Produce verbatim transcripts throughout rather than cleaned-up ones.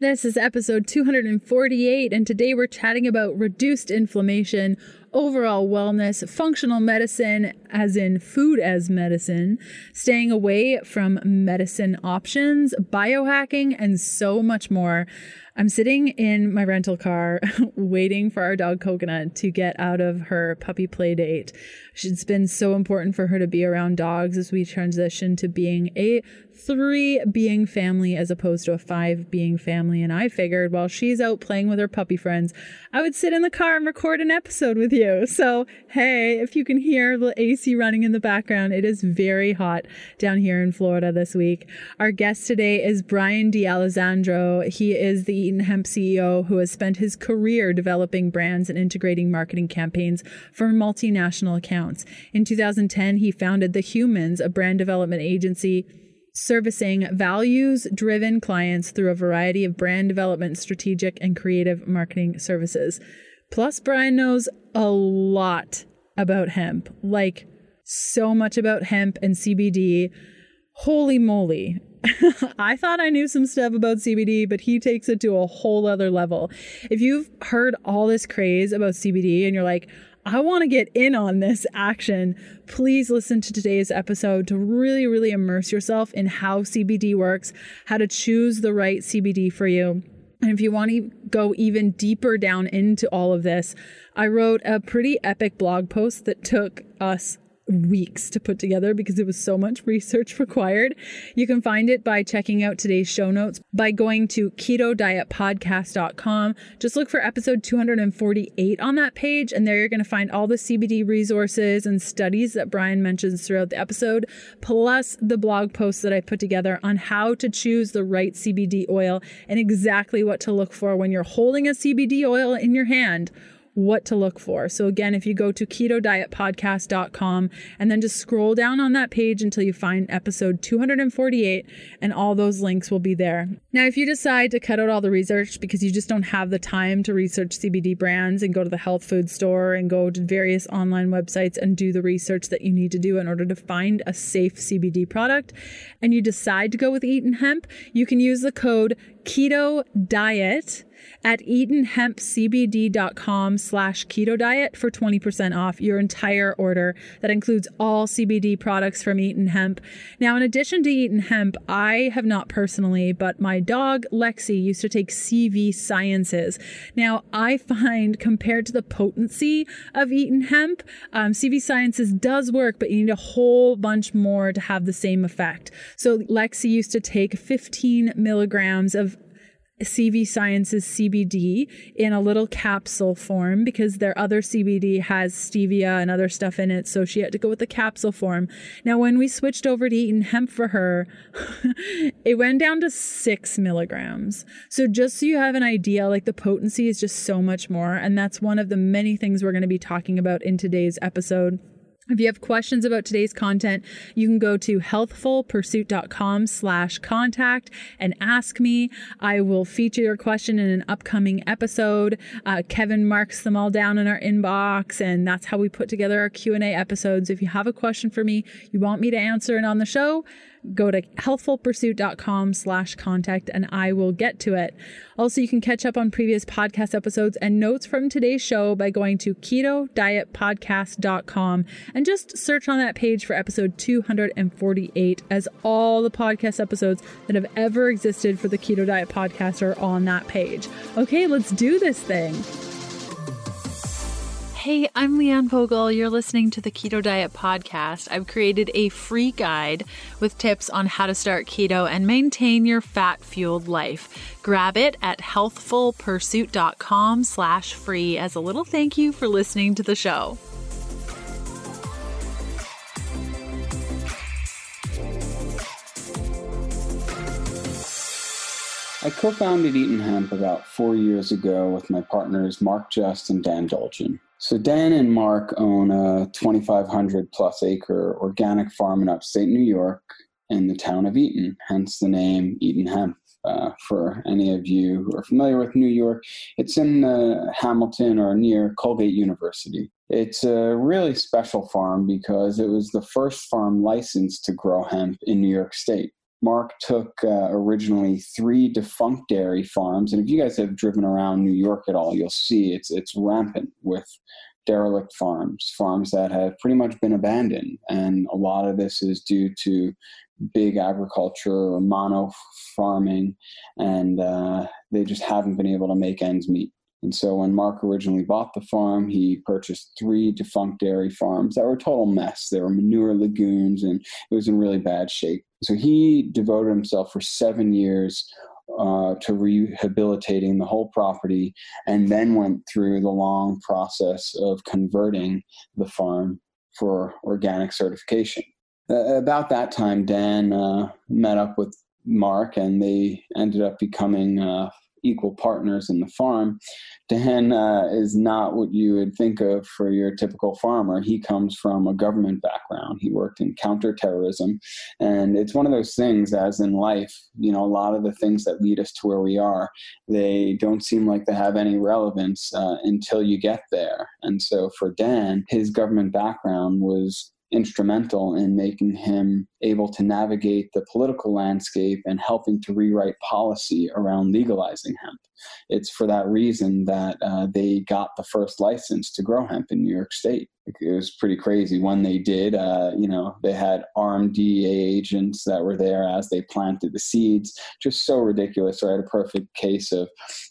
This is episode two hundred forty-eight, and today we're chatting about reduced inflammation, overall wellness, functional medicine, as in food as medicine, staying away from medicine options, biohacking, and so much more. I'm sitting in my rental car waiting for our dog Coconut to get out of her puppy play date. It's been so important for her to be around dogs as we transition to being a three being family as opposed to a five being family. And I figured while she's out playing with her puppy friends, I would sit in the car and record an episode with you. So, hey, if you can hear the A C running in the background, it is very hot down here in Florida this week. Our guest today is Brian D'Alessandro. He is the Eaton Hemp C E O who has spent his career developing brands and integrating marketing campaigns for multinational accounts. In two thousand ten, he founded The Humans, a brand development agency servicing values-driven clients through a variety of brand development, strategic, and creative marketing services. Plus, Brian knows a lot about hemp, like so much about hemp and C B D. Holy moly. I thought I knew some stuff about C B D, but he takes it to a whole other level. If you've heard all this craze about C B D and you're like, I want to get in on this action, please listen to today's episode to really, really immerse yourself in how C B D works, how to choose the right C B D for you. And if you want to go even deeper down into all of this, I wrote a pretty epic blog post that took us weeks to put together because there was so much research required. You can find it by checking out today's show notes by going to keto diet podcast dot com. Just look for episode two hundred forty-eight on that page, and there you're going to find all the C B D resources and studies that Brian mentions throughout the episode, plus the blog post that I put together on how to choose the right C B D oil and exactly what to look for when you're holding a C B D oil in your hand. What to look for. So again, if you go to keto diet podcast dot com and then just scroll down on that page until you find episode two hundred forty-eight, and all those links will be there. Now, if you decide to cut out all the research because you just don't have the time to research C B D brands and go to the health food store and go to various online websites and do the research that you need to do in order to find a safe C B D product, and you decide to go with Eaton Hemp, you can use the code Keto Diet at Eaton Hemp C B D dot com slash Keto Diet for twenty percent off your entire order. That includes all C B D products from Eaton Hemp. Now, in addition to Eaton Hemp, I have not personally, but my dog Lexi used to take C V Sciences. Now, I find compared to the potency of Eaton Hemp, um, C V Sciences does work, but you need a whole bunch more to have the same effect. So Lexi used to take fifteen milligrams of C V Sciences C B D in a little capsule form because their other C B D has stevia and other stuff in it, so she had to go with the capsule form. Now, when we switched over to Eaton Hemp for her, it went down to six milligrams. So just so you have an idea, like the potency is just so much more, and that's one of the many things we're going to be talking about in today's episode. If you have questions about today's content, you can go to healthful pursuit dot com slash contact and ask me. I will feature your question in an upcoming episode. Uh, Kevin marks them all down in our inbox, and that's how we put together our Q and A episodes. If you have a question for me, you want me to answer it on the show, go to healthful pursuit dot com slash contact and I will get to it. Also, you can catch up on previous podcast episodes and notes from today's show by going to keto diet podcast dot com and just search on that page for episode two hundred forty-eight, as all the podcast episodes that have ever existed for the Keto Diet Podcast are on that page. Okay, let's do this thing. Hey, I'm Leanne Vogel. You're listening to the Keto Diet Podcast. I've created a free guide with tips on how to start keto and maintain your fat-fueled life. Grab it at healthful pursuit dot com slash free as a little thank you for listening to the show. I co-founded Eaton Hemp about four years ago with my partners Mark Just and Dan Dolchin. So Dan and Mark own a twenty-five hundred plus acre organic farm in upstate New York in the town of Eaton, hence the name Eaton Hemp. Uh, for any of you who are familiar with New York, it's in uh, Hamilton or near Colgate University. It's a really special farm because it was the first farm licensed to grow hemp in New York State. Mark took uh, originally three defunct dairy farms, and if you guys have driven around New York at all, you'll see it's it's rampant with derelict farms, farms that have pretty much been abandoned. And a lot of this is due to big agriculture or mono farming, and uh, they just haven't been able to make ends meet. And so when Mark originally bought the farm, he purchased three defunct dairy farms that were a total mess. There were manure lagoons, and it was in really bad shape. So he devoted himself for seven years uh, to rehabilitating the whole property, and then went through the long process of converting the farm for organic certification. Uh, about that time, Dan uh, met up with Mark, and they ended up becoming uh, equal partners in the farm. Dan uh, is not what you would think of for your typical farmer. He comes from a government background. He worked in counterterrorism. And it's one of those things, as in life, you know, a lot of the things that lead us to where we are, they don't seem like they have any relevance uh, until you get there. And so for Dan, his government background was instrumental in making him able to navigate the political landscape and helping to rewrite policy around legalizing hemp. It's for that reason that uh, they got the first license to grow hemp in New York State. It was pretty crazy when they did. Uh, you know, they had armed D E A agents that were there as they planted the seeds. Just so ridiculous, right? A perfect case of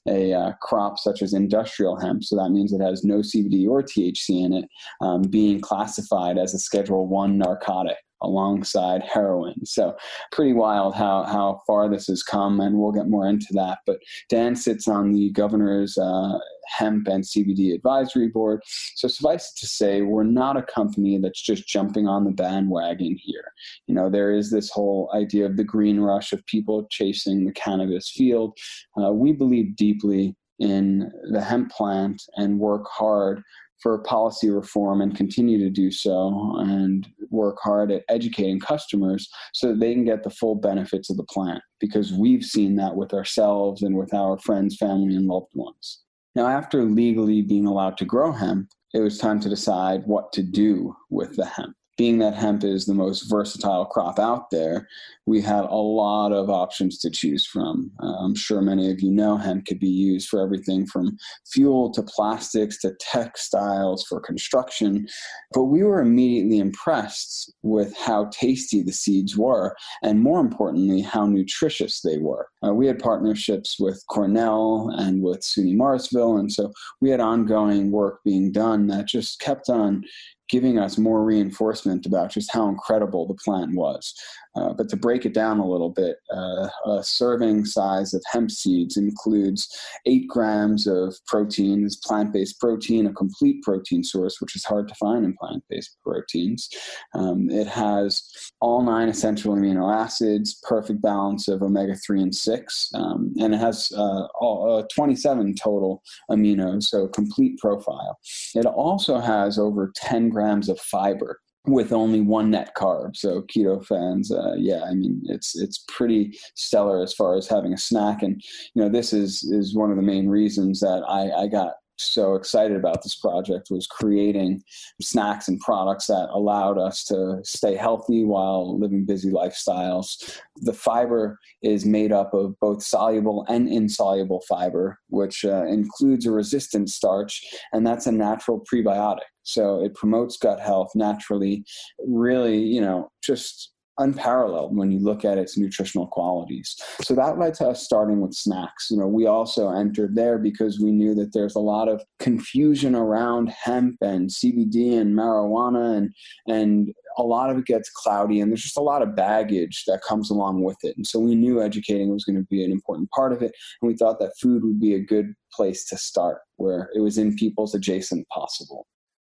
a uh, crop such as industrial hemp. So that means it has no C B D or T H C in it, um, being classified as a Schedule One narcotic alongside heroin. So pretty wild how, how far this has come, and we'll get more into that. But Dan sits on the governor's uh, hemp and C B D advisory board. So suffice it to say, we're not a company that's just jumping on the bandwagon here. You know, there is this whole idea of the green rush of people chasing the cannabis field. Uh, we believe deeply in the hemp plant and work hard for policy reform, and continue to do so, and work hard at educating customers so that they can get the full benefits of the plant, because we've seen that with ourselves and with our friends, family, and loved ones. Now, after legally being allowed to grow hemp, it was time to decide what to do with the hemp. Being that hemp is the most versatile crop out there, we had a lot of options to choose from. Uh, I'm sure many of you know hemp could be used for everything from fuel to plastics to textiles for construction. But we were immediately impressed with how tasty the seeds were, and more importantly, how nutritious they were. Uh, we had partnerships with Cornell and with SUNY Morrisville, and so we had ongoing work being done that just kept on giving us more reinforcement about just how incredible the plant was. Uh, but to break it down a little bit, uh, a serving size of hemp seeds includes eight grams of protein, plant-based protein, a complete protein source, which is hard to find in plant-based proteins. Um, it has all nine essential amino acids, perfect balance of omega three and six, um, and it has uh, all, uh, twenty-seven total aminos, so complete profile. It also has over ten grams of fiber, with only one net carb. So keto fans, uh, yeah, I mean, it's it's pretty stellar as far as having a snack. And, you know, this is is one of the main reasons that I, I got so excited about this project, was creating snacks and products that allowed us to stay healthy while living busy lifestyles. The fiber is made up of both soluble and insoluble fiber, which uh, includes a resistant starch, and that's a natural prebiotic. So it promotes gut health naturally, really, you know, just unparalleled when you look at its nutritional qualities. So that led to us starting with snacks. You know, we also entered there because we knew that there's a lot of confusion around hemp and C B D and marijuana, and and a lot of it gets cloudy, and there's just a lot of baggage that comes along with it. And so we knew educating was going to be an important part of it, and we thought that food would be a good place to start, where it was in people's adjacent possible.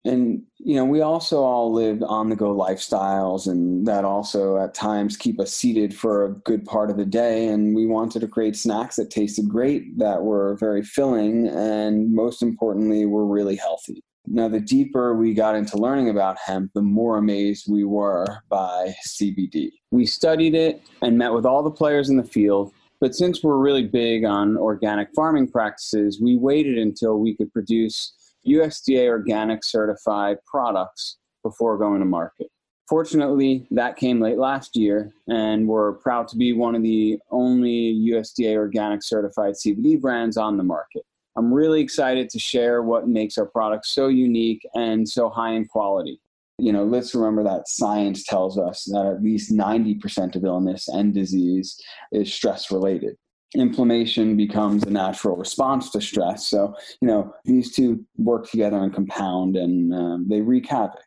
And, you know, we also all lived on-the-go lifestyles, and that also at times keep us seated for a good part of the day. And we wanted to create snacks that tasted great, that were very filling, and most importantly, were really healthy. Now, the deeper we got into learning about hemp, the more amazed we were by C B D. We studied it and met with all the players in the field. But since we're really big on organic farming practices, we waited until we could produce U S D A organic certified products before going to market. Fortunately, that came late last year, and we're proud to be one of the only U S D A organic certified C B D brands on the market. I'm really excited to share what makes our product so unique and so high in quality. You know, let's remember that science tells us that at least ninety percent of illness and disease is stress related. Inflammation becomes a natural response to stress. So, you know, these two work together and compound, and um, they wreak havoc.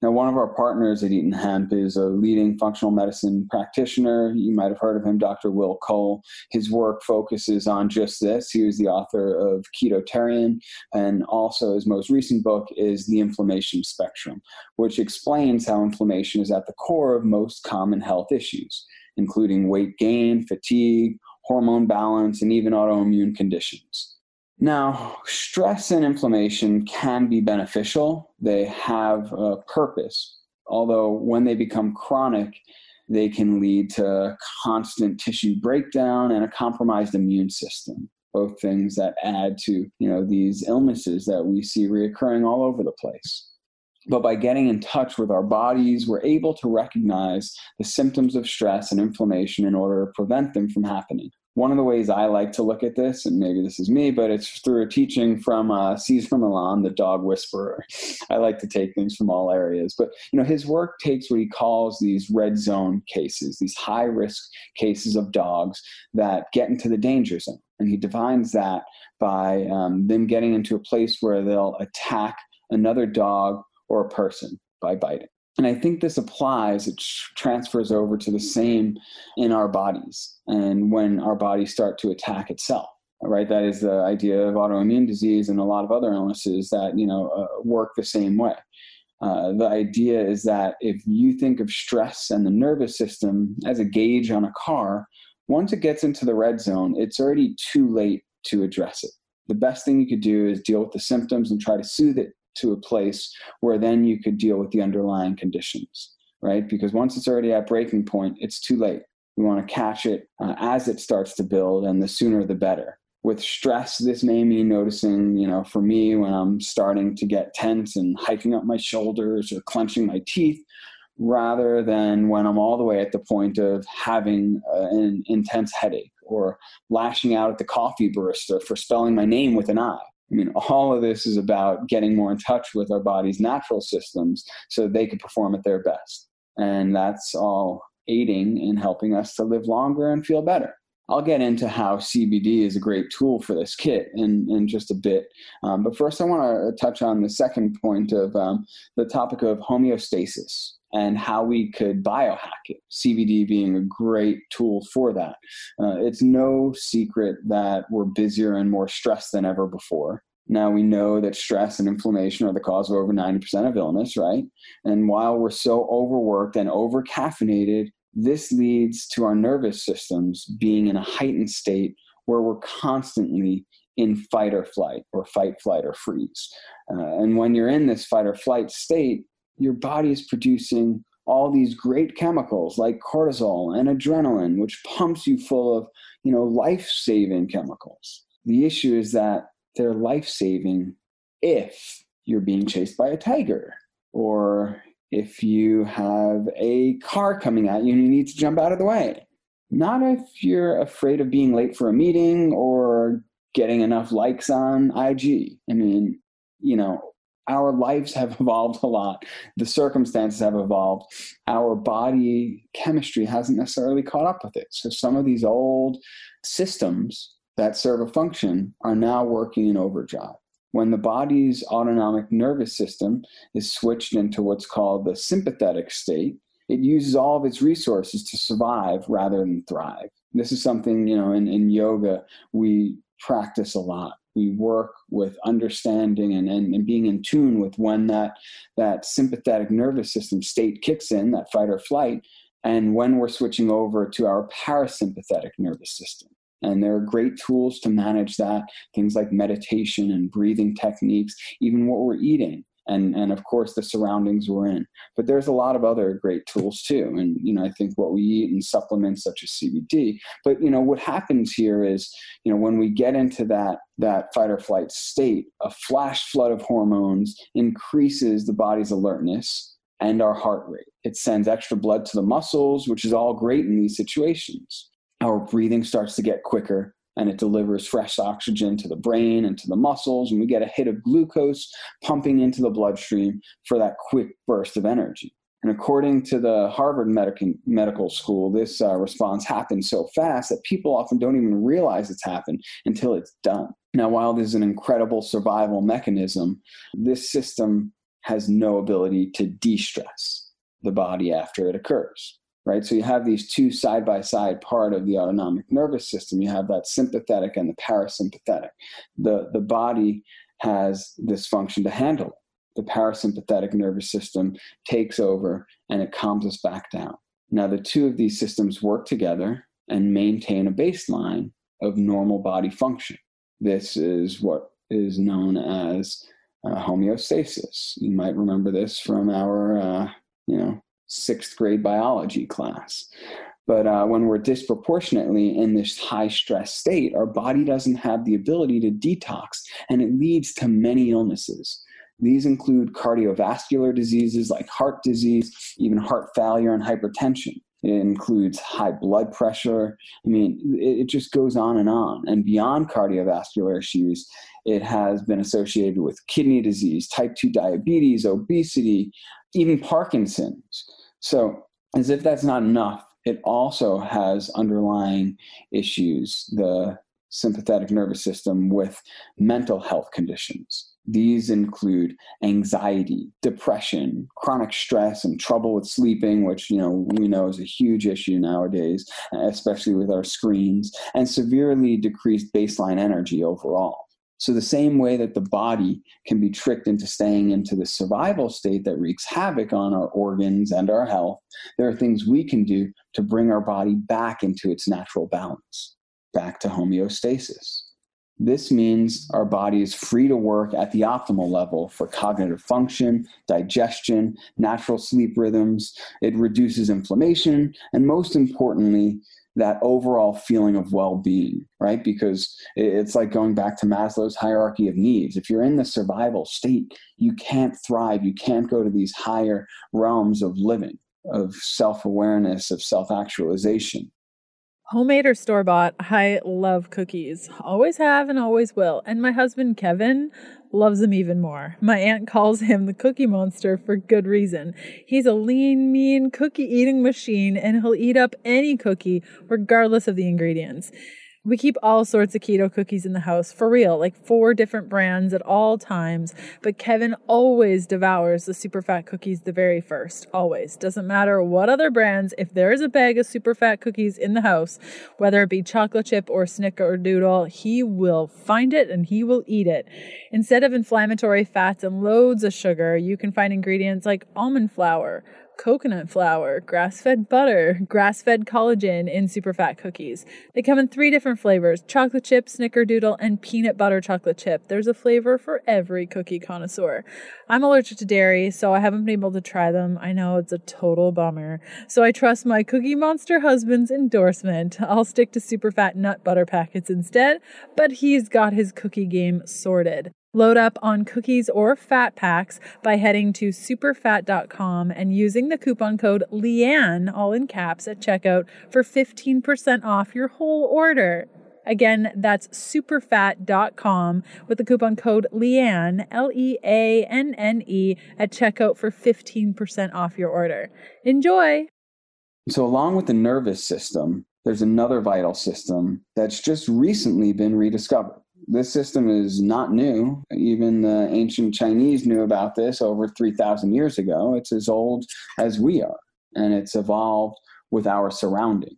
Now, one of our partners at Eaton Hemp is a leading functional medicine practitioner. You might have heard of him, Doctor Will Cole. His work focuses on just this. He was the author of Ketotarian, and also his most recent book is The Inflammation Spectrum, which explains how inflammation is at the core of most common health issues, including weight gain, fatigue, hormone balance, and even autoimmune conditions. Now, stress and inflammation can be beneficial. They have a purpose, although when they become chronic, they can lead to constant tissue breakdown and a compromised immune system, both things that add to, you know, these illnesses that we see reoccurring all over the place. But by getting in touch with our bodies, we're able to recognize the symptoms of stress and inflammation in order to prevent them from happening. One of the ways I like to look at this, and maybe this is me, but it's through a teaching from uh, Cesar Millan, the dog whisperer. I like to take things from all areas. But, you know, his work takes what he calls these red zone cases, these high-risk cases of dogs that get into the danger zone. And he defines that by um, them getting into a place where they'll attack another dog or a person by biting. And I think this applies, it transfers over to the same in our bodies and when our bodies start to attack itself, right? That is the idea of autoimmune disease and a lot of other illnesses that, you know, uh, work the same way. Uh, the idea is that if you think of stress and the nervous system as a gauge on a car, once it gets into the red zone, it's already too late to address it. The best thing you could do is deal with the symptoms and try to soothe it to a place where then you could deal with the underlying conditions, right? Because once it's already at breaking point, it's too late. We want to catch it uh, as it starts to build, and the sooner the better. With stress, this may mean noticing, you know, for me, when I'm starting to get tense and hiking up my shoulders or clenching my teeth, rather than when I'm all the way at the point of having uh, an intense headache or lashing out at the coffee barista for spelling my name with an I. I mean, all of this is about getting more in touch with our body's natural systems so they can perform at their best. And that's all aiding in helping us to live longer and feel better. I'll get into how C B D is a great tool for this kit in, in just a bit. Um, but first, I want to touch on the second point of um, the topic of homeostasis and how we could biohack it, C B D being a great tool for that. Uh, it's no secret that we're busier and more stressed than ever before. Now, we know that stress and inflammation are the cause of over ninety percent of illness, right? And while we're so overworked and over-caffeinated, this leads to our nervous systems being in a heightened state where we're constantly in fight or flight, or fight, flight, or freeze. Uh, and when you're in this fight or flight state, your body is producing all these great chemicals like cortisol and adrenaline, which pumps you full of, you know, life-saving chemicals. The issue is that they're life-saving if you're being chased by a tiger, or if you have a car coming at you and you need to jump out of the way. Not if you're afraid of being late for a meeting or getting enough likes on I G. I mean, you know, our lives have evolved a lot. The circumstances have evolved. Our body chemistry hasn't necessarily caught up with it. So some of these old systems that serve a function are now working in overdrive. When the body's autonomic nervous system is switched into what's called the sympathetic state, it uses all of its resources to survive rather than thrive. This is something, you know, in, in yoga, we practice a lot. We work with understanding and, and, and being in tune with when that, that sympathetic nervous system state kicks in, that fight or flight, and when we're switching over to our parasympathetic nervous system. And there are great tools to manage that, things like meditation and breathing techniques, even what we're eating, and, and of course, the surroundings we're in. But there's a lot of other great tools too. And, you know, I think what we eat and supplements such as C B D. But, you know, what happens here is, you know, when we get into that, that fight or flight state, a flash flood of hormones increases the body's alertness and our heart rate. It sends extra blood to the muscles, which is all great in these situations. Our breathing starts to get quicker, and it delivers fresh oxygen to the brain and to the muscles, and we get a hit of glucose pumping into the bloodstream for that quick burst of energy. And according to the Harvard Medic- Medical School, this uh, response happens so fast that people often don't even realize it's happened until it's done. Now, while there's an incredible survival mechanism, this system has no ability to de-stress the body after it occurs, right? So you have these two side-by-side part of the autonomic nervous system. You have that sympathetic and the parasympathetic. The, the body has this function to handle it. The parasympathetic nervous system takes over and it calms us back down. Now, the two of these systems work together and maintain a baseline of normal body function. This is what is known as uh, homeostasis. You might remember this from our, uh, you know, sixth grade biology class. But uh, when we're disproportionately in this high stress state, our body doesn't have the ability to detox, and it leads to many illnesses. These include cardiovascular diseases like heart disease, even heart failure and hypertension. It includes high blood pressure. I mean, it just goes on and on. And beyond cardiovascular issues, it has been associated with kidney disease, type two diabetes, obesity, even Parkinson's. So as if that's not enough, it also has underlying issues, the sympathetic nervous system, with mental health conditions. These include anxiety, depression, chronic stress, and trouble with sleeping, which, you know, we know is a huge issue nowadays, especially with our screens, and severely decreased baseline energy overall. So the same way that the body can be tricked into staying into the survival state that wreaks havoc on our organs and our health, there are things we can do to bring our body back into its natural balance, back to homeostasis. This means our body is free to work at the optimal level for cognitive function, digestion, natural sleep rhythms. It reduces inflammation, and most importantly, that overall feeling of well-being, right? Because it's like going back to Maslow's hierarchy of needs. If you're in the survival state, you can't thrive. You can't go to these higher realms of living, of self-awareness, of self-actualization. Homemade or store-bought, I love cookies. Always have and always will. And my husband, Kevin, loves them even more. My aunt calls him the cookie monster for good reason. He's a lean, mean cookie-eating machine, and he'll eat up any cookie regardless of the ingredients. We keep all sorts of keto cookies in the house, for real, like four different brands at all times. But Kevin always devours the superfat cookies the very first, always. Doesn't matter what other brands, if there is a bag of superfat cookies in the house, whether it be chocolate chip or snickerdoodle, he will find it and he will eat it. Instead of inflammatory fats and loads of sugar, you can find ingredients like almond flour, coconut flour, grass-fed butter, grass-fed collagen in superfat cookies. They come in three different flavors: chocolate chip, snickerdoodle, and peanut butter chocolate chip. There's a flavor for every cookie connoisseur. I'm allergic to dairy, so I haven't been able to try them. I know, it's a total bummer. So I trust my cookie monster husband's endorsement. I'll stick to superfat nut butter packets instead, but he's got his cookie game sorted. Load up on cookies or fat packs by heading to superfat dot com and using the coupon code Leanne, all in caps, at checkout for fifteen percent off your whole order. Again, that's superfat dot com with the coupon code Leanne, L E A N N E, at checkout for fifteen percent off your order. Enjoy! So along with the nervous system, there's another vital system that's just recently been rediscovered. This system is not new. Even the ancient Chinese knew about this over three thousand years ago. It's as old as we are, and it's evolved with our surroundings.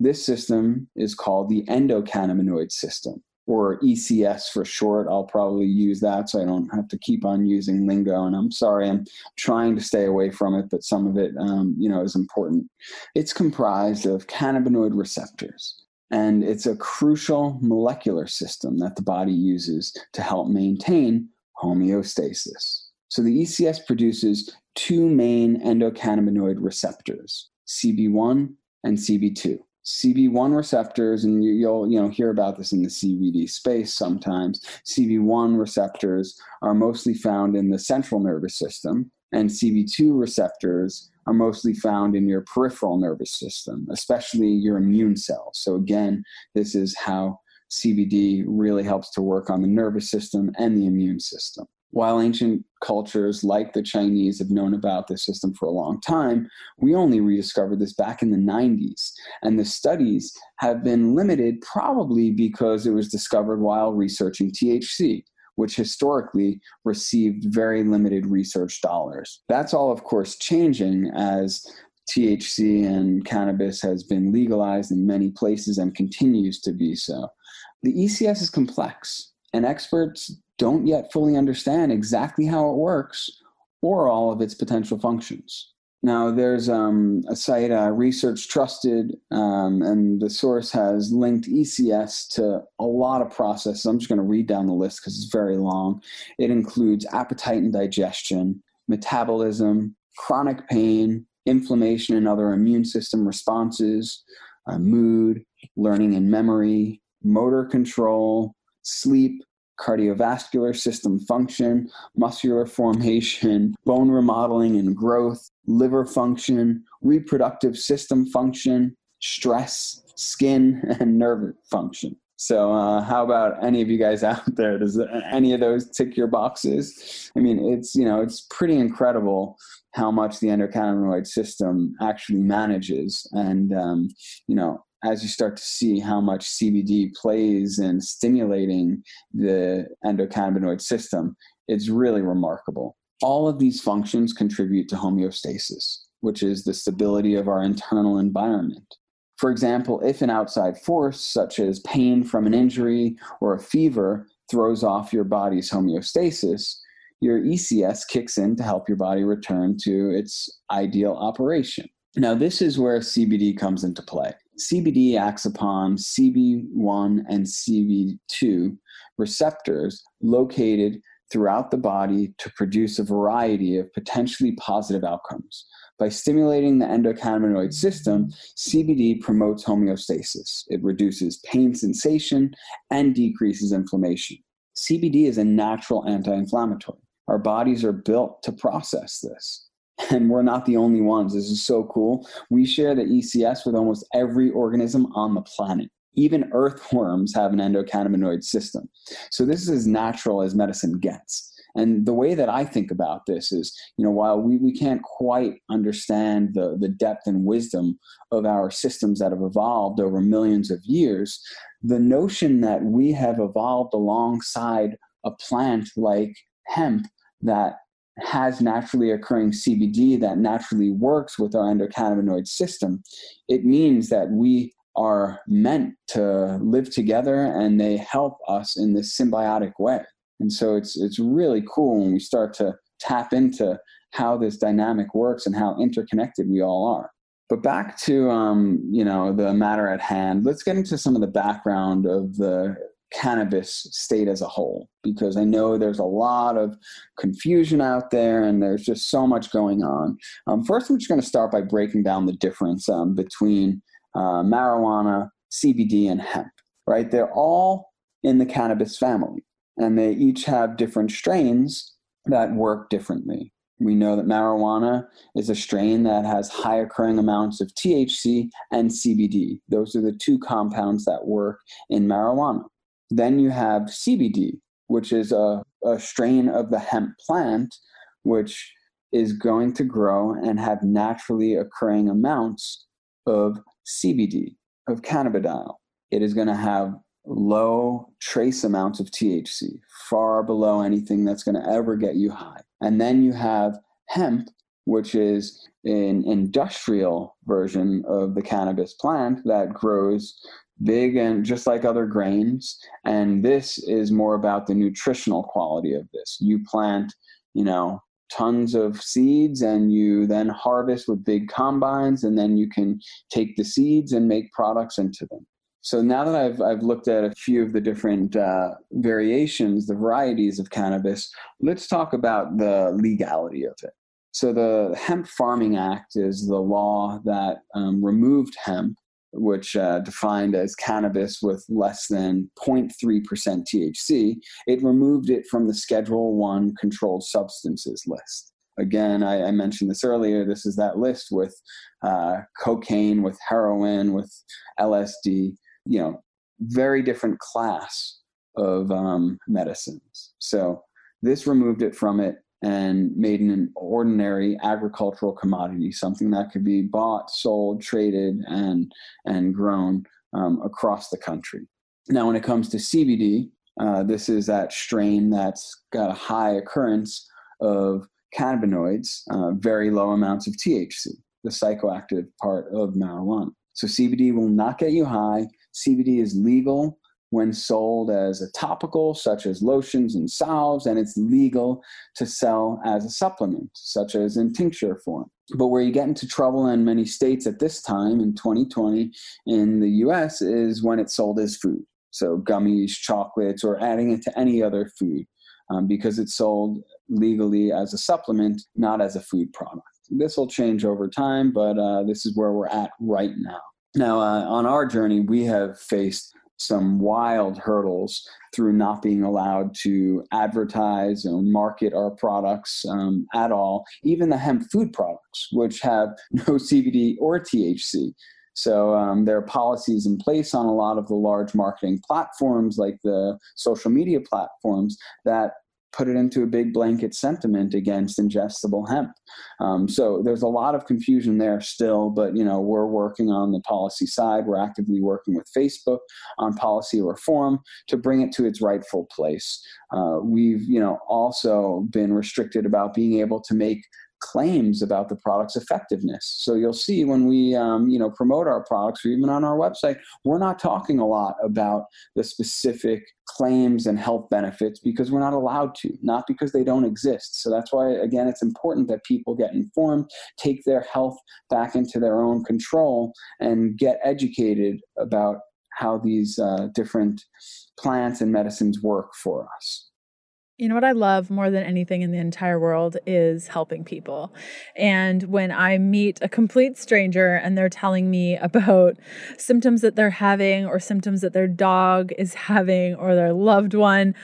This system is called the endocannabinoid system, or E C S for short. I'll probably use that so I don't have to keep on using lingo, and I'm sorry, I'm trying to stay away from it, but some of it um, you know, is important. It's comprised of cannabinoid receptors. And it's a crucial molecular system that the body uses to help maintain homeostasis. So the E C S produces two main endocannabinoid receptors, C B one and C B two. C B one receptors, and you'll you know hear about this in the C B D space sometimes, C B one receptors are mostly found in the central nervous system, and C B two receptors are mostly found in your peripheral nervous system, especially your immune cells. So again, this is how C B D really helps to work on the nervous system and the immune system. While ancient cultures like the Chinese have known about this system for a long time, we only rediscovered this back in the nineties. And the studies have been limited probably because it was discovered while researching T H C, which historically received very limited research dollars. That's all, of course, changing as T H C and cannabis has been legalized in many places and continues to be so. The E C S is complex, and experts don't yet fully understand exactly how it works or all of its potential functions. Now, there's um, a site, uh, Research Trusted, um, and the source has linked E C S to a lot of processes. I'm just going to read down the list because it's very long. It includes appetite and digestion, metabolism, chronic pain, inflammation and other immune system responses, uh, mood, learning and memory, motor control, sleep, cardiovascular system function, muscular formation, bone remodeling and growth, liver function, reproductive system function, stress, skin, and nerve function. So uh, how about any of you guys out there? Does any of those tick your boxes? I mean, it's, you know, it's pretty incredible how much the endocannabinoid system actually manages. And, um, you know, as you start to see how much C B D plays in stimulating the endocannabinoid system, it's really remarkable. All of these functions contribute to homeostasis, which is the stability of our internal environment. For example, if an outside force, such as pain from an injury or a fever, throws off your body's homeostasis, your E C S kicks in to help your body return to its ideal operation. Now, this is where C B D comes into play. C B D acts upon C B one and C B two receptors located throughout the body to produce a variety of potentially positive outcomes. By stimulating the endocannabinoid system, C B D promotes homeostasis. It reduces pain sensation and decreases inflammation. C B D is a natural anti-inflammatory. Our bodies are built to process this. And we're not the only ones. This is so cool. We share the E C S with almost every organism on the planet. Even earthworms have an endocannabinoid system. So this is as natural as medicine gets. And the way that I think about this is, you know, while we, we can't quite understand the, the depth and wisdom of our systems that have evolved over millions of years, the notion that we have evolved alongside a plant like hemp that has naturally occurring C B D that naturally works with our endocannabinoid system, it means that we are meant to live together and they help us in this symbiotic way. And so it's it's really cool when we start to tap into how this dynamic works and how interconnected we all are. But back to um, you know, the matter at hand, let's get into some of the background of the cannabis state as a whole, because I know there's a lot of confusion out there and there's just so much going on. Um, first, I'm just going to start by breaking down the difference um, between uh, marijuana, C B D, and hemp, right? They're all in the cannabis family and they each have different strains that work differently. We know that marijuana is a strain that has high occurring amounts of T H C and C B D. Those are the two compounds that work in marijuana. Then you have C B D, which is a, a strain of the hemp plant, which is going to grow and have naturally occurring amounts of C B D, of cannabidiol. It is going to have low trace amounts of T H C, far below anything that's going to ever get you high. And then you have hemp, which is an industrial version of the cannabis plant that grows big and just like other grains. And this is more about the nutritional quality of this. You plant, you know, tons of seeds and you then harvest with big combines, and then you can take the seeds and make products into them. So now that I've I've looked at a few of the different uh, variations, the varieties of cannabis, let's talk about the legality of it. So the Hemp Farming Act is the law that um, removed hemp, which uh, defined as cannabis with less than zero point three percent T H C, it removed it from the Schedule one controlled substances list. Again, I, I mentioned this earlier, this is that list with uh, cocaine, with heroin, with L S D, you know, very different class of um, medicines. So this removed it from it and made it an ordinary agricultural commodity, something that could be bought, sold, traded, and and grown um, across the country. Now, when it comes to C B D, uh, this is that strain that's got a high occurrence of cannabinoids, uh, very low amounts of T H C, the psychoactive part of marijuana. So C B D will not get you high. C B D is legal when sold as a topical, such as lotions and salves, and it's legal to sell as a supplement, such as in tincture form. But where you get into trouble in many states at this time in twenty twenty in the U S is when it's sold as food. So gummies, chocolates, or adding it to any other food um, because it's sold legally as a supplement, not as a food product. This will change over time, but uh, this is where we're at right now. Now, uh, on our journey, we have faced some wild hurdles through not being allowed to advertise or market our products um, at all, even the hemp food products, which have no C B D or T H C. So um, there are policies in place on a lot of the large marketing platforms, like the social media platforms, that put it into a big blanket sentiment against ingestible hemp. Um, so there's a lot of confusion there still, but you know, we're working on the policy side. We're actively working with Facebook on policy reform to bring it to its rightful place. Uh, we've you know also been restricted about being able to make claims about the product's effectiveness. So you'll see when we um, you know promote our products or even on our website, we're not talking a lot about the specific claims and health benefits because we're not allowed to, not because they don't exist. So that's why, again, it's important that people get informed, take their health back into their own control, and get educated about how these uh, different plants and medicines work for us. You know what I love more than anything in the entire world is helping people. And when I meet a complete stranger and they're telling me about symptoms that they're having or symptoms that their dog is having or their loved one,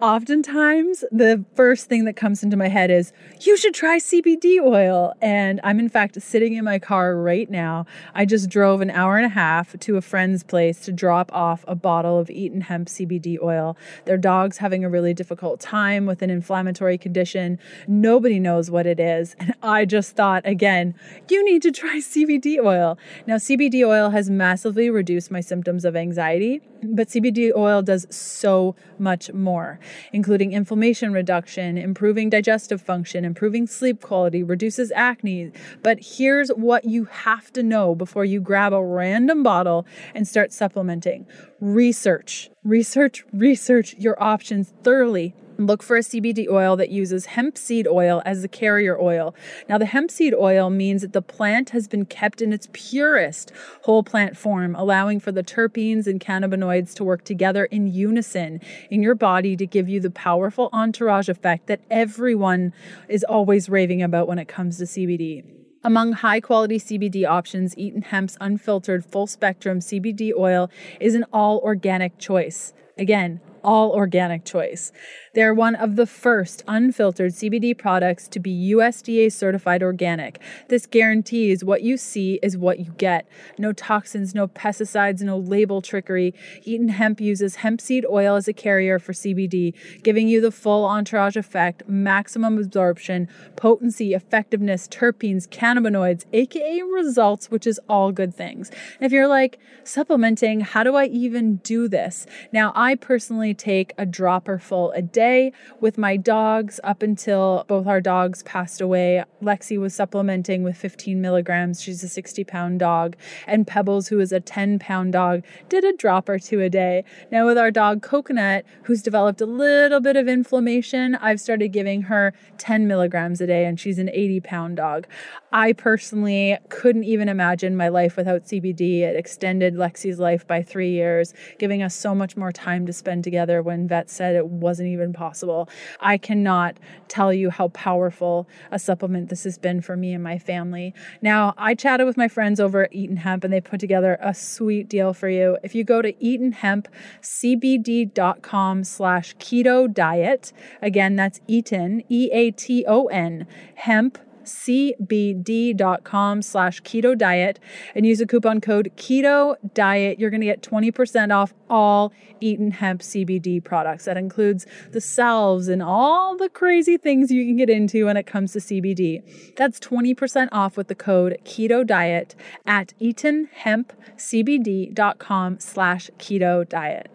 oftentimes the first thing that comes into my head is, you should try C B D oil. And I'm in fact sitting in my car right now. I just drove an hour and a half to a friend's place to drop off a bottle of Eaton Hemp C B D oil. Their dog's having a really difficult time with an inflammatory condition. Nobody knows what it is. And I just thought, again, you need to try C B D oil. Now, C B D oil has massively reduced my symptoms of anxiety, but C B D oil does so much more, including inflammation reduction, improving digestive function, improving sleep quality, reduces acne. But here's what you have to know before you grab a random bottle and start supplementing. Research, research, research your options thoroughly. Look for a C B D oil that uses hemp seed oil as the carrier oil. Now, the hemp seed oil means that the plant has been kept in its purest whole plant form, allowing for the terpenes and cannabinoids to work together in unison in your body to give you the powerful entourage effect that everyone is always raving about when it comes to C B D. Among high-quality C B D options, Eaton Hemp's unfiltered full-spectrum C B D oil is an all-organic choice. Again, all organic choice. They're one of the first unfiltered C B D products to be U S D A certified organic. This guarantees what you see is what you get. No toxins, no pesticides, no label trickery. Eaton Hemp uses hemp seed oil as a carrier for C B D, giving you the full entourage effect, maximum absorption, potency, effectiveness, terpenes, cannabinoids, aka results, which is all good things. And if you're like, supplementing, how do I even do this? Now, I personally take a dropper full a day with my dogs. Up until both our dogs passed away, Lexi was supplementing with fifteen milligrams. She's a sixty pound dog, and Pebbles, who is a ten pound dog, did a drop or two a day. Now with our dog Coconut, who's developed a little bit of inflammation, I've started giving her ten milligrams a day, and she's an eighty pound dog. I personally couldn't even imagine my life without C B D. It extended Lexi's life by three years, giving us so much more time to spend together other when vets said it wasn't even possible. I cannot tell you how powerful a supplement this has been for me and my family. Now, I chatted with my friends over at Eaton Hemp, and they put together a sweet deal for you. If you go to Eaton Hemp C B D dot com slash keto diet, again, that's Eaton, E A T O N, Hemp, C B D dot com slash keto diet, and use a coupon code keto diet. You're going to get twenty percent off all Eaton Hemp C B D products. That includes the salves and all the crazy things you can get into when it comes to C B D. That's twenty percent off with the code keto diet at Eaton Hemp C B D dot com slash keto diet.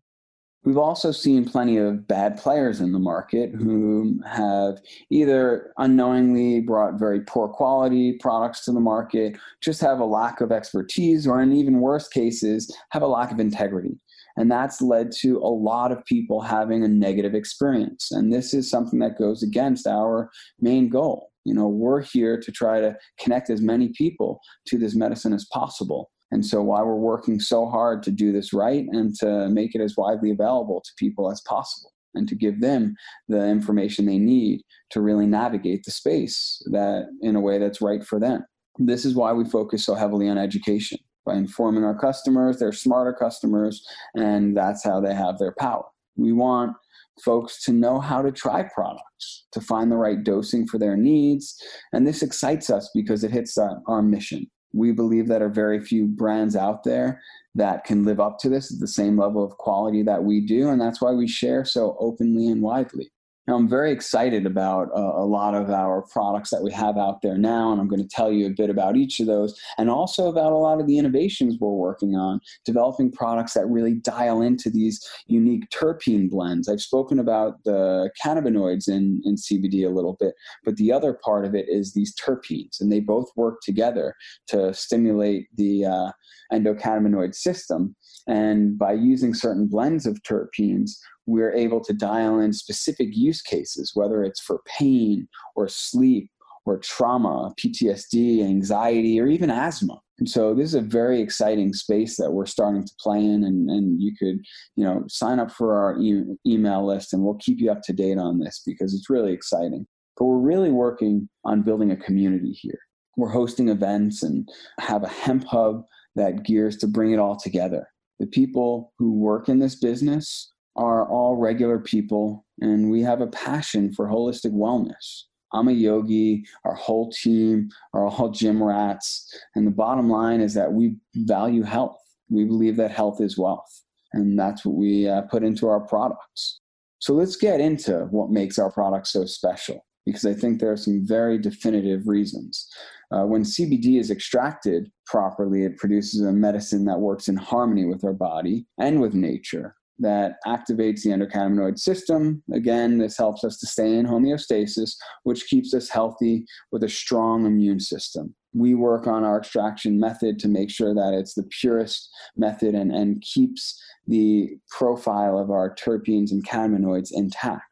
We've also seen plenty of bad players in the market who have either unknowingly brought very poor quality products to the market, just have a lack of expertise, or in even worse cases, have a lack of integrity. And that's led to a lot of people having a negative experience. And this is something that goes against our main goal. You know, we're here to try to connect as many people to this medicine as possible. And so while we're working so hard to do this right and to make it as widely available to people as possible and to give them the information they need to really navigate the space that in a way that's right for them. This is why we focus so heavily on education. By informing our customers, they're smarter customers, and that's how they have their power. We want folks to know how to try products, to find the right dosing for their needs. And this excites us because it hits our mission. We believe that there are very few brands out there that can live up to this at the same level of quality that we do. And that's why we share so openly and widely. Now, I'm very excited about uh, a lot of our products that we have out there now. And I'm going to tell you a bit about each of those and also about a lot of the innovations we're working on, developing products that really dial into these unique terpene blends. I've spoken about the cannabinoids in, in C B D a little bit, but the other part of it is these terpenes, and they both work together to stimulate the uh, endocannabinoid system. And by using certain blends of terpenes, we're able to dial in specific use cases, whether it's for pain or sleep or trauma, P T S D, anxiety, or even asthma. And so this is a very exciting space that we're starting to play in, and, and you could, you know, sign up for our e- email list and we'll keep you up to date on this because it's really exciting. But we're really working on building a community here. We're hosting events and have a hemp hub that gears to bring it all together. The people who work in this business are all regular people, and we have a passion for holistic wellness. I'm a yogi, our whole team are all gym rats, and the bottom line is that we value health. We believe that health is wealth, and that's what we uh, put into our products. So let's get into what makes our products so special, because I think there are some very definitive reasons. Uh, when C B D is extracted properly, it produces a medicine that works in harmony with our body and with nature, that activates the endocannabinoid system. Again, this helps us to stay in homeostasis, which keeps us healthy with a strong immune system. We work on our extraction method to make sure that it's the purest method and, and keeps the profile of our terpenes and cannabinoids intact.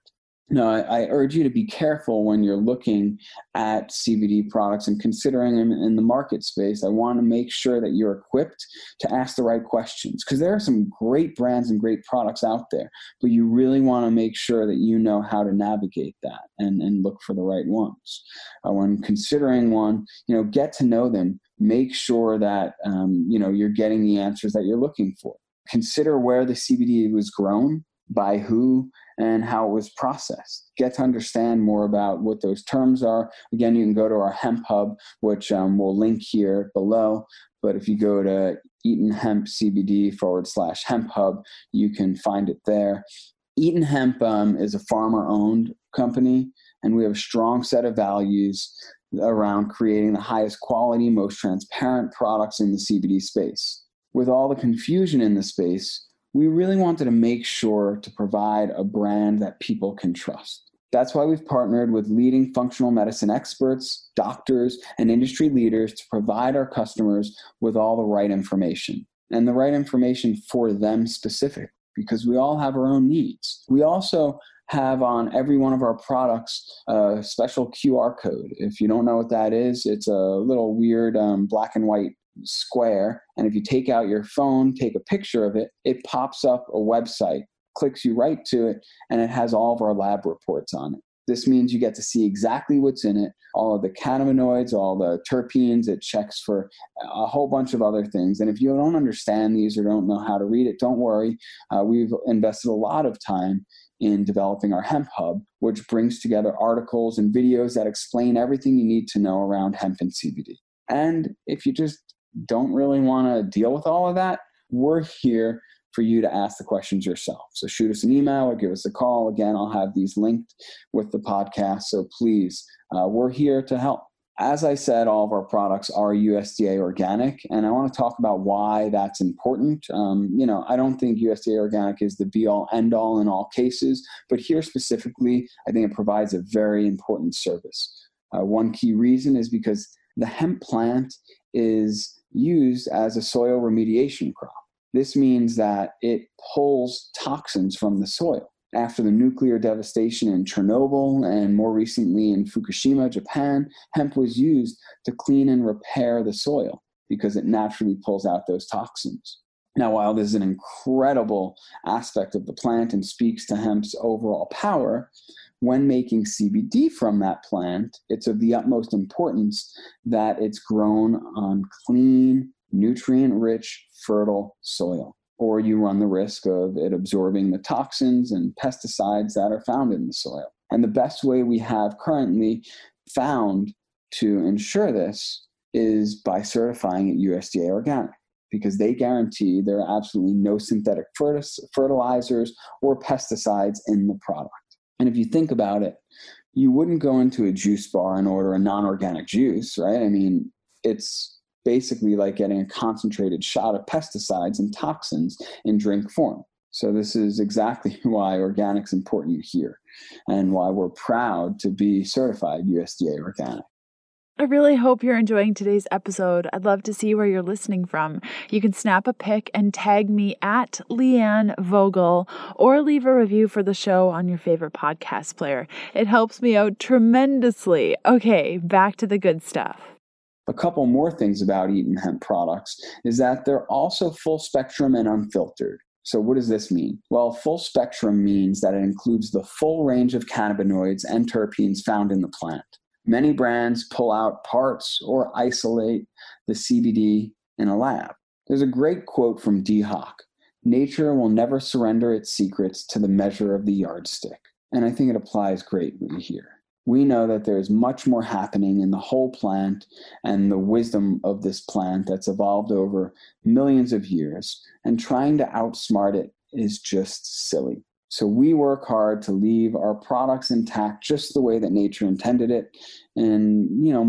Now, I, I urge you to be careful when you're looking at C B D products and considering them in the market space. I want to make sure that you're equipped to ask the right questions, because there are some great brands and great products out there, but you really want to make sure that you know how to navigate that and, and look for the right ones. Uh, when considering one, you know, get to know them. Make sure that, um, you know, you're getting the answers that you're looking for. Consider where the C B D was grown, by who, and how it was processed. Get to understand more about what those terms are. Again, you can go to our hemp hub, which um, we'll link here below. But if you go to Eaton Hemp C B D forward slash hemp hub, you can find it there. Eaton Hemp um, is a farmer-owned company, and we have a strong set of values around creating the highest quality, most transparent products in the C B D space. With all the confusion in the space, we really wanted to make sure to provide a brand that people can trust. That's why we've partnered with leading functional medicine experts, doctors, and industry leaders to provide our customers with all the right information, and the right information for them specific, because we all have our own needs. We also have on every one of our products a special Q R code. If you don't know what that is, it's a little weird um, black and white square, and if you take out your phone, take a picture of it, it pops up a website clicks you right to it, and it has all of our lab reports on it. This means you get to see exactly what's in it, all of the cannabinoids, all the terpenes. It checks for a whole bunch of other things. And if you don't understand these or don't know how to read it, don't worry. Uh, we've invested a lot of time in developing our Hemp Hub, which brings together articles and videos that explain everything you need to know around hemp and C B D. And if you just don't really want to deal with all of that, we're here for you to ask the questions yourself. So shoot us an email or give us a call. Again, I'll have these linked with the podcast. So please, uh, we're here to help. As I said, all of our products are U S D A organic, and I want to talk about why that's important. Um, you know, I don't think U S D A organic is the be-all, end-all in all cases, but here specifically, I think it provides a very important service. Uh, one key reason is because the hemp plant is used as a soil remediation crop. This means that it pulls toxins from the soil. After the nuclear devastation in Chernobyl and more recently in Fukushima, Japan, hemp was used to clean and repair the soil because it naturally pulls out those toxins. Now, while this is an incredible aspect of the plant and speaks to hemp's overall power, when making C B D from that plant, it's of the utmost importance that it's grown on clean, nutrient-rich, fertile soil, or you run the risk of it absorbing the toxins and pesticides that are found in the soil. And the best way we have currently found to ensure this is by certifying it U S D A organic, because they guarantee there are absolutely no synthetic fertilizers or pesticides in the product. And if you think about it, you wouldn't go into a juice bar and order a non-organic juice, right? I mean, it's basically like getting a concentrated shot of pesticides and toxins in drink form. So this is exactly why organic's important here and why we're proud to be certified U S D A organic. I really hope you're enjoying today's episode. I'd love to see where you're listening from. You can snap a pic and tag me at Leanne Vogel or leave a review for the show on your favorite podcast player. It helps me out tremendously. Okay, back to the good stuff. A couple more things about Eaton Hemp products is that they're also full spectrum and unfiltered. So what does this mean? Well, full spectrum means that it includes the full range of cannabinoids and terpenes found in the plant. Many brands pull out parts or isolate the C B D in a lab. There's a great quote from D. Hawk: "Nature will never surrender its secrets to the measure of the yardstick." And I think it applies greatly here. We know that there is much more happening in the whole plant and the wisdom of this plant that's evolved over millions of years, and trying to outsmart it is just silly. So we work hard to leave our products intact just the way that nature intended it and, you know,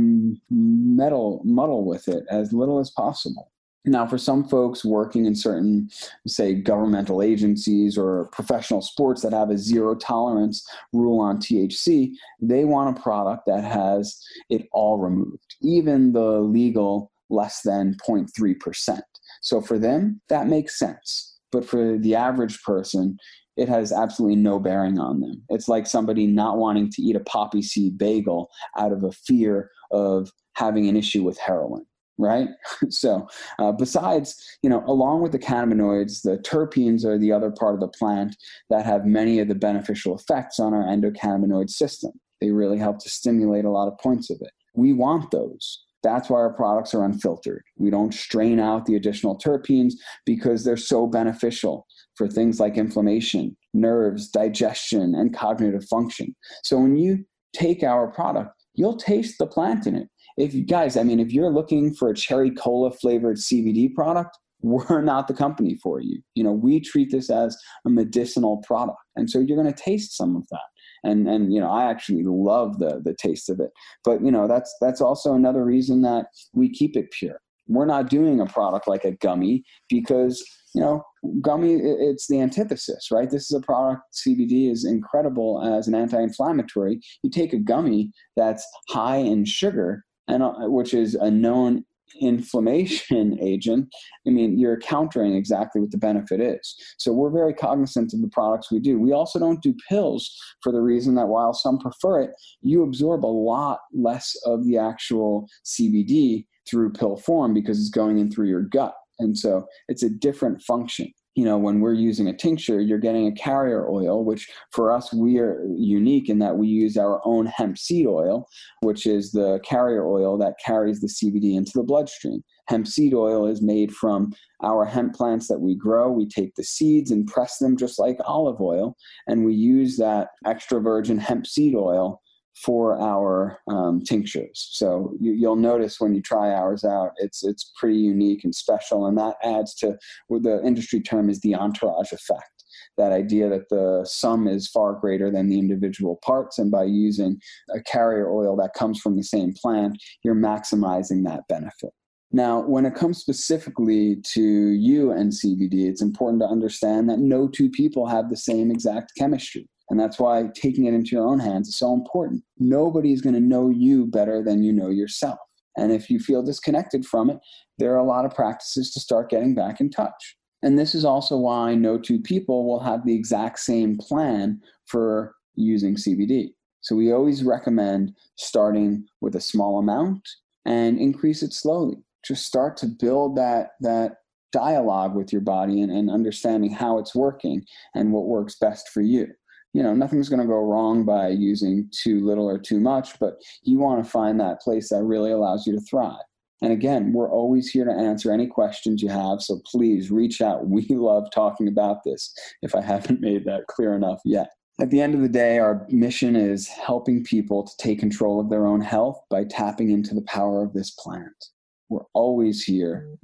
meddle, muddle with it as little as possible. Now, for some folks working in certain, say, governmental agencies or professional sports that have a zero tolerance rule on T H C, they want a product that has it all removed, even the legal less than zero point three percent. So for them, that makes sense. But for the average person, it has absolutely no bearing on them. It's like somebody not wanting to eat a poppy seed bagel out of a fear of having an issue with heroin. Right? So uh, besides, you know, along with the cannabinoids, the terpenes are the other part of the plant that have many of the beneficial effects on our endocannabinoid system. They really help to stimulate a lot of points of it. We want those. That's why our products are unfiltered. We don't strain out the additional terpenes because they're so beneficial for things like inflammation, nerves, digestion, and cognitive function. So when you take our product, you'll taste the plant in it. If you guys, I mean, if you're looking for a cherry cola flavored C B D product, we're not the company for you. You know, we treat this as a medicinal product. And so you're going to taste some of that. And, and, you know, I actually love the the taste of it, but you know, that's, that's also another reason that we keep it pure. We're not doing a product like a gummy because, you know, gummy, it's the antithesis, right? This is a product, C B D is incredible as an anti-inflammatory. You take a gummy that's high in sugar, and uh, which is a known inflammation agent. I mean, you're countering exactly what the benefit is. So we're very cognizant of the products we do. We also don't do pills for the reason that while some prefer it, you absorb a lot less of the actual C B D through pill form because it's going in through your gut. And so it's a different function. you know, when we're using a tincture, you're getting a carrier oil, which for us, we are unique in that we use our own hemp seed oil, which is the carrier oil that carries the C B D into the bloodstream. Hemp seed oil is made from our hemp plants that we grow. We take the seeds and press them just like olive oil, and we use that extra virgin hemp seed oil for our um, tinctures. So you, you'll notice when you try ours out, it's it's pretty unique and special. And that adds to what the industry term is the entourage effect, that idea that the sum is far greater than the individual parts. And by using a carrier oil that comes from the same plant, you're maximizing that benefit. Now, when it comes specifically to you and C B D, it's important to understand that no two people have the same exact chemistry. And that's why taking it into your own hands is so important. Nobody's going to know you better than you know yourself. And if you feel disconnected from it, there are a lot of practices to start getting back in touch. And this is also why no two people will have the exact same plan for using C B D. So we always recommend starting with a small amount and increase it slowly. Just start to build that, that dialogue with your body and, and understanding how it's working and what works best for you. You know, nothing's going to go wrong by using too little or too much, but you want to find that place that really allows you to thrive. And again, we're always here to answer any questions you have, so please reach out. We love talking about this, if I haven't made that clear enough yet. At the end of the day, our mission is helping people to take control of their own health by tapping into the power of this plant. We're always here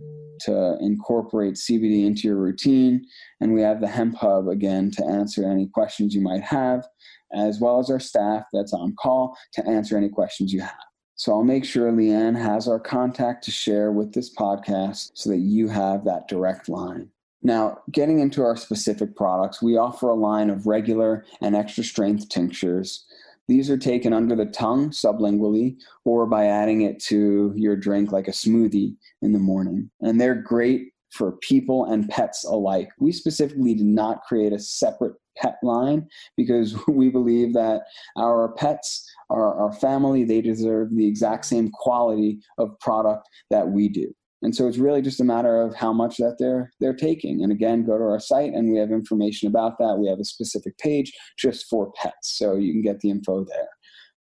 to incorporate C B D into your routine. And we have the Hemp Hub, again, to answer any questions you might have, as well as our staff that's on call to answer any questions you have. So I'll make sure Leanne has our contact to share with this podcast so that you have that direct line. Now, getting into our specific products, we offer a line of regular and extra strength tinctures. These are taken under the tongue sublingually or by adding it to your drink like a smoothie in the morning. And they're great for people and pets alike. We specifically did not create a separate pet line because we believe that our pets, our, our family, they deserve the exact same quality of product that we do. And so it's really just a matter of how much that they're they're taking. And again, go to our site and we have information about that. We have a specific page just for pets, so you can get the info there.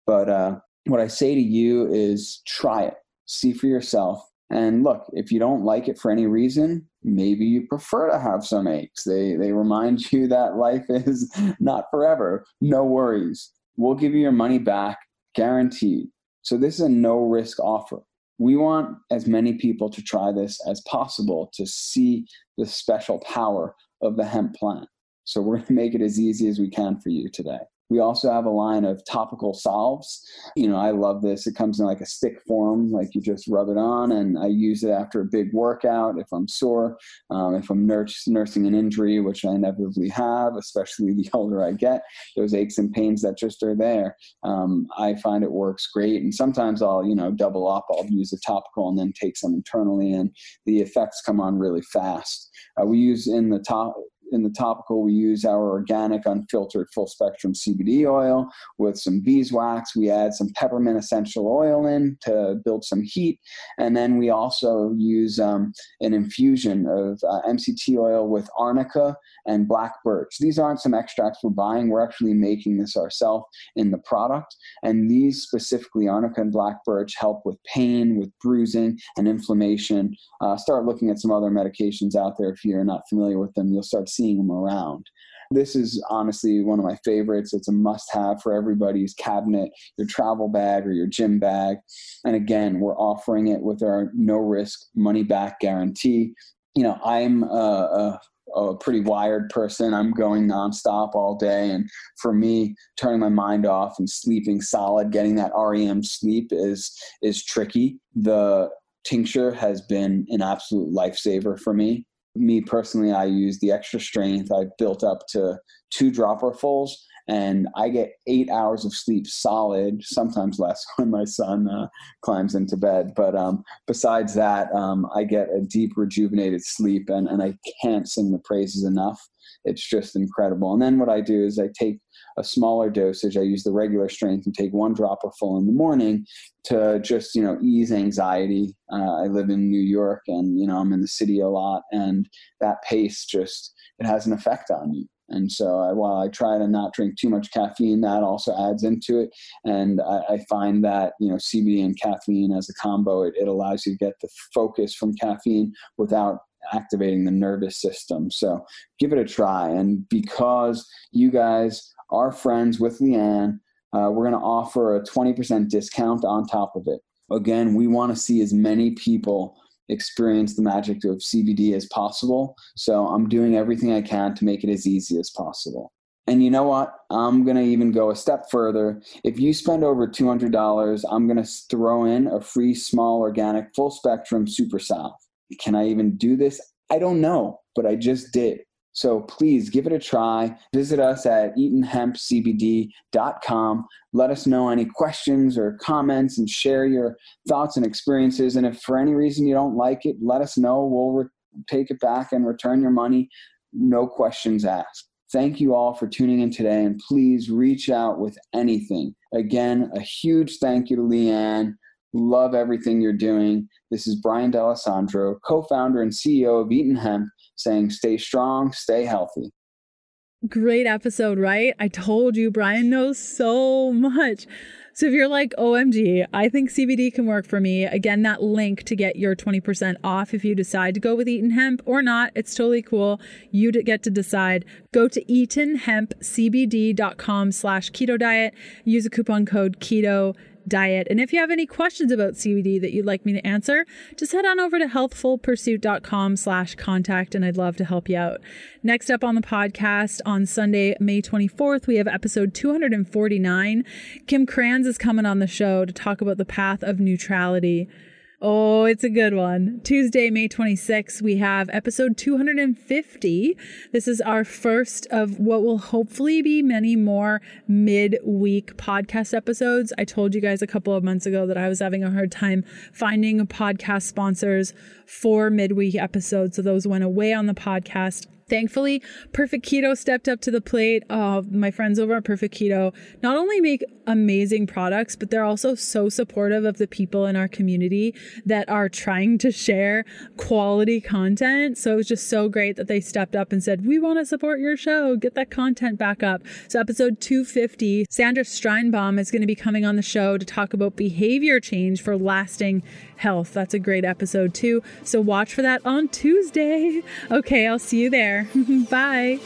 But uh, what I say to you is try it, see for yourself. And look, if you don't like it for any reason, maybe you prefer to have some aches. They, they remind you that life is not forever. No worries. We'll give you your money back, guaranteed. So this is a no-risk offer. We want as many people to try this as possible to see the special power of the hemp plant. So we're going to make it as easy as we can for you today. We also have a line of topical salves. You know, I love this. It comes in like a stick form, like you just rub it on, and I use it after a big workout if I'm sore, um, if I'm nurs- nursing an injury, which I inevitably have, especially the older I get. Those aches and pains that just are there, um, I find it works great. And sometimes I'll, you know, double up. I'll use a topical and then take some internally, and the effects come on really fast. Uh, we use in the top... In the topical, we use our organic, unfiltered, full-spectrum C B D oil with some beeswax. We add some peppermint essential oil in to build some heat. And then we also use um, an infusion of uh, M C T oil with arnica and black birch. These aren't some extracts we're buying. We're actually making this ourselves in the product. And these specifically, arnica and black birch, help with pain, with bruising, and inflammation. Uh, start looking at some other medications out there. If you're not familiar with them, you'll start seeing them around. This is honestly one of my favorites. It's a must-have for everybody's cabinet, your travel bag or your gym bag. And again, we're offering it with our no-risk money-back guarantee. You know, I'm a, a, a pretty wired person. I'm going nonstop all day. And for me, turning my mind off and sleeping solid, getting that R E M sleep is is tricky. The tincture has been an absolute lifesaver for me. Me personally, I use the extra strength. I've built up to two dropperfuls, And I get eight hours of sleep solid, sometimes less when my son uh, climbs into bed. But um, besides that, um, I get a deep, rejuvenated sleep, and, and I can't sing the praises enough. It's just incredible. And then what I do is I take a smaller dosage. I use the regular strength and take one dropper full in the morning to just, you know, ease anxiety. Uh, I live in New York, and, you know, I'm in the city a lot, and that pace just, it has an effect on you. And so I, while I try to not drink too much caffeine, that also adds into it. And I, I find that, you know, C B D and caffeine as a combo, it, it allows you to get the focus from caffeine without activating the nervous system. So give it a try. And because you guys are friends with Leanne, uh, we're going to offer a twenty percent discount on top of it. Again, we want to see as many people experience the magic of C B D as possible. So I'm doing everything I can to make it as easy as possible. And you know what? I'm going to even go a step further. If you spend over two hundred dollars, I'm going to throw in a free, small, organic, full spectrum super salve. Can I even do this? I don't know, but I just did. So please give it a try. Visit us at Eaton Hemp C B D dot com. Let us know any questions or comments and share your thoughts and experiences. And if for any reason you don't like it, let us know. We'll re- take it back and return your money. No questions asked. Thank you all for tuning in today, and please reach out with anything. Again, a huge thank you to Leanne. Love everything you're doing. This is Brian D'Alessandro, co-founder and C E O of Eaton Hemp, saying stay strong, stay healthy. Great episode, right? I told you, Brian knows so much. So if you're like, O M G, I think C B D can work for me. Again, that link to get your twenty percent off if you decide to go with Eaton Hemp or not. It's totally cool. You get to decide. Go to Eaton Hemp C B D dot com slash keto diet. Use a coupon code keto diet. And if you have any questions about C B D that you'd like me to answer, just head on over to healthfulpursuit.com slash contact, and I'd love to help you out. Next up on the podcast on Sunday, May twenty-fourth, we have episode two forty-nine. Kim Kranz is coming on the show to talk about the path of neutrality. Oh, it's a good one. Tuesday, May twenty-sixth, we have episode two fifty. This is our first of what will hopefully be many more midweek podcast episodes. I told you guys a couple of months ago that I was having a hard time finding podcast sponsors for midweek episodes, so those went away on the podcast. Thankfully, Perfect Keto stepped up to the plate. Oh, my friends over at Perfect Keto not only make amazing products, but they're also so supportive of the people in our community that are trying to share quality content. So it was just so great that they stepped up and said, we want to support your show. Get that content back up. So episode two fifty, Sandra Steinbaum is going to be coming on the show to talk about behavior change for lasting health. That's a great episode too. So watch for that on Tuesday. Okay, I'll see you there. Bye.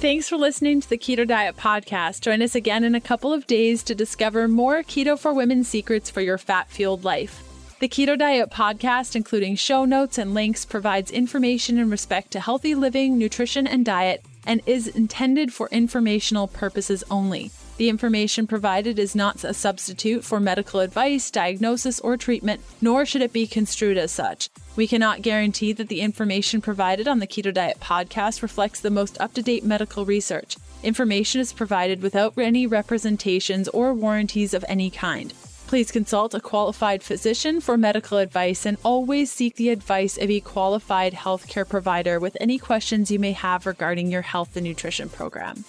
Thanks for listening to the Keto Diet Podcast. Join us again in a couple of days to discover more Keto for Women secrets for your fat-fueled life. The Keto Diet Podcast, including show notes and links, provides information in respect to healthy living, nutrition, and diet, and is intended for informational purposes only. The information provided is not a substitute for medical advice, diagnosis, or treatment, nor should it be construed as such. We cannot guarantee that the information provided on the Keto Diet Podcast reflects the most up-to-date medical research. Information is provided without any representations or warranties of any kind. Please consult a qualified physician for medical advice, and always seek the advice of a qualified healthcare provider with any questions you may have regarding your health and nutrition program.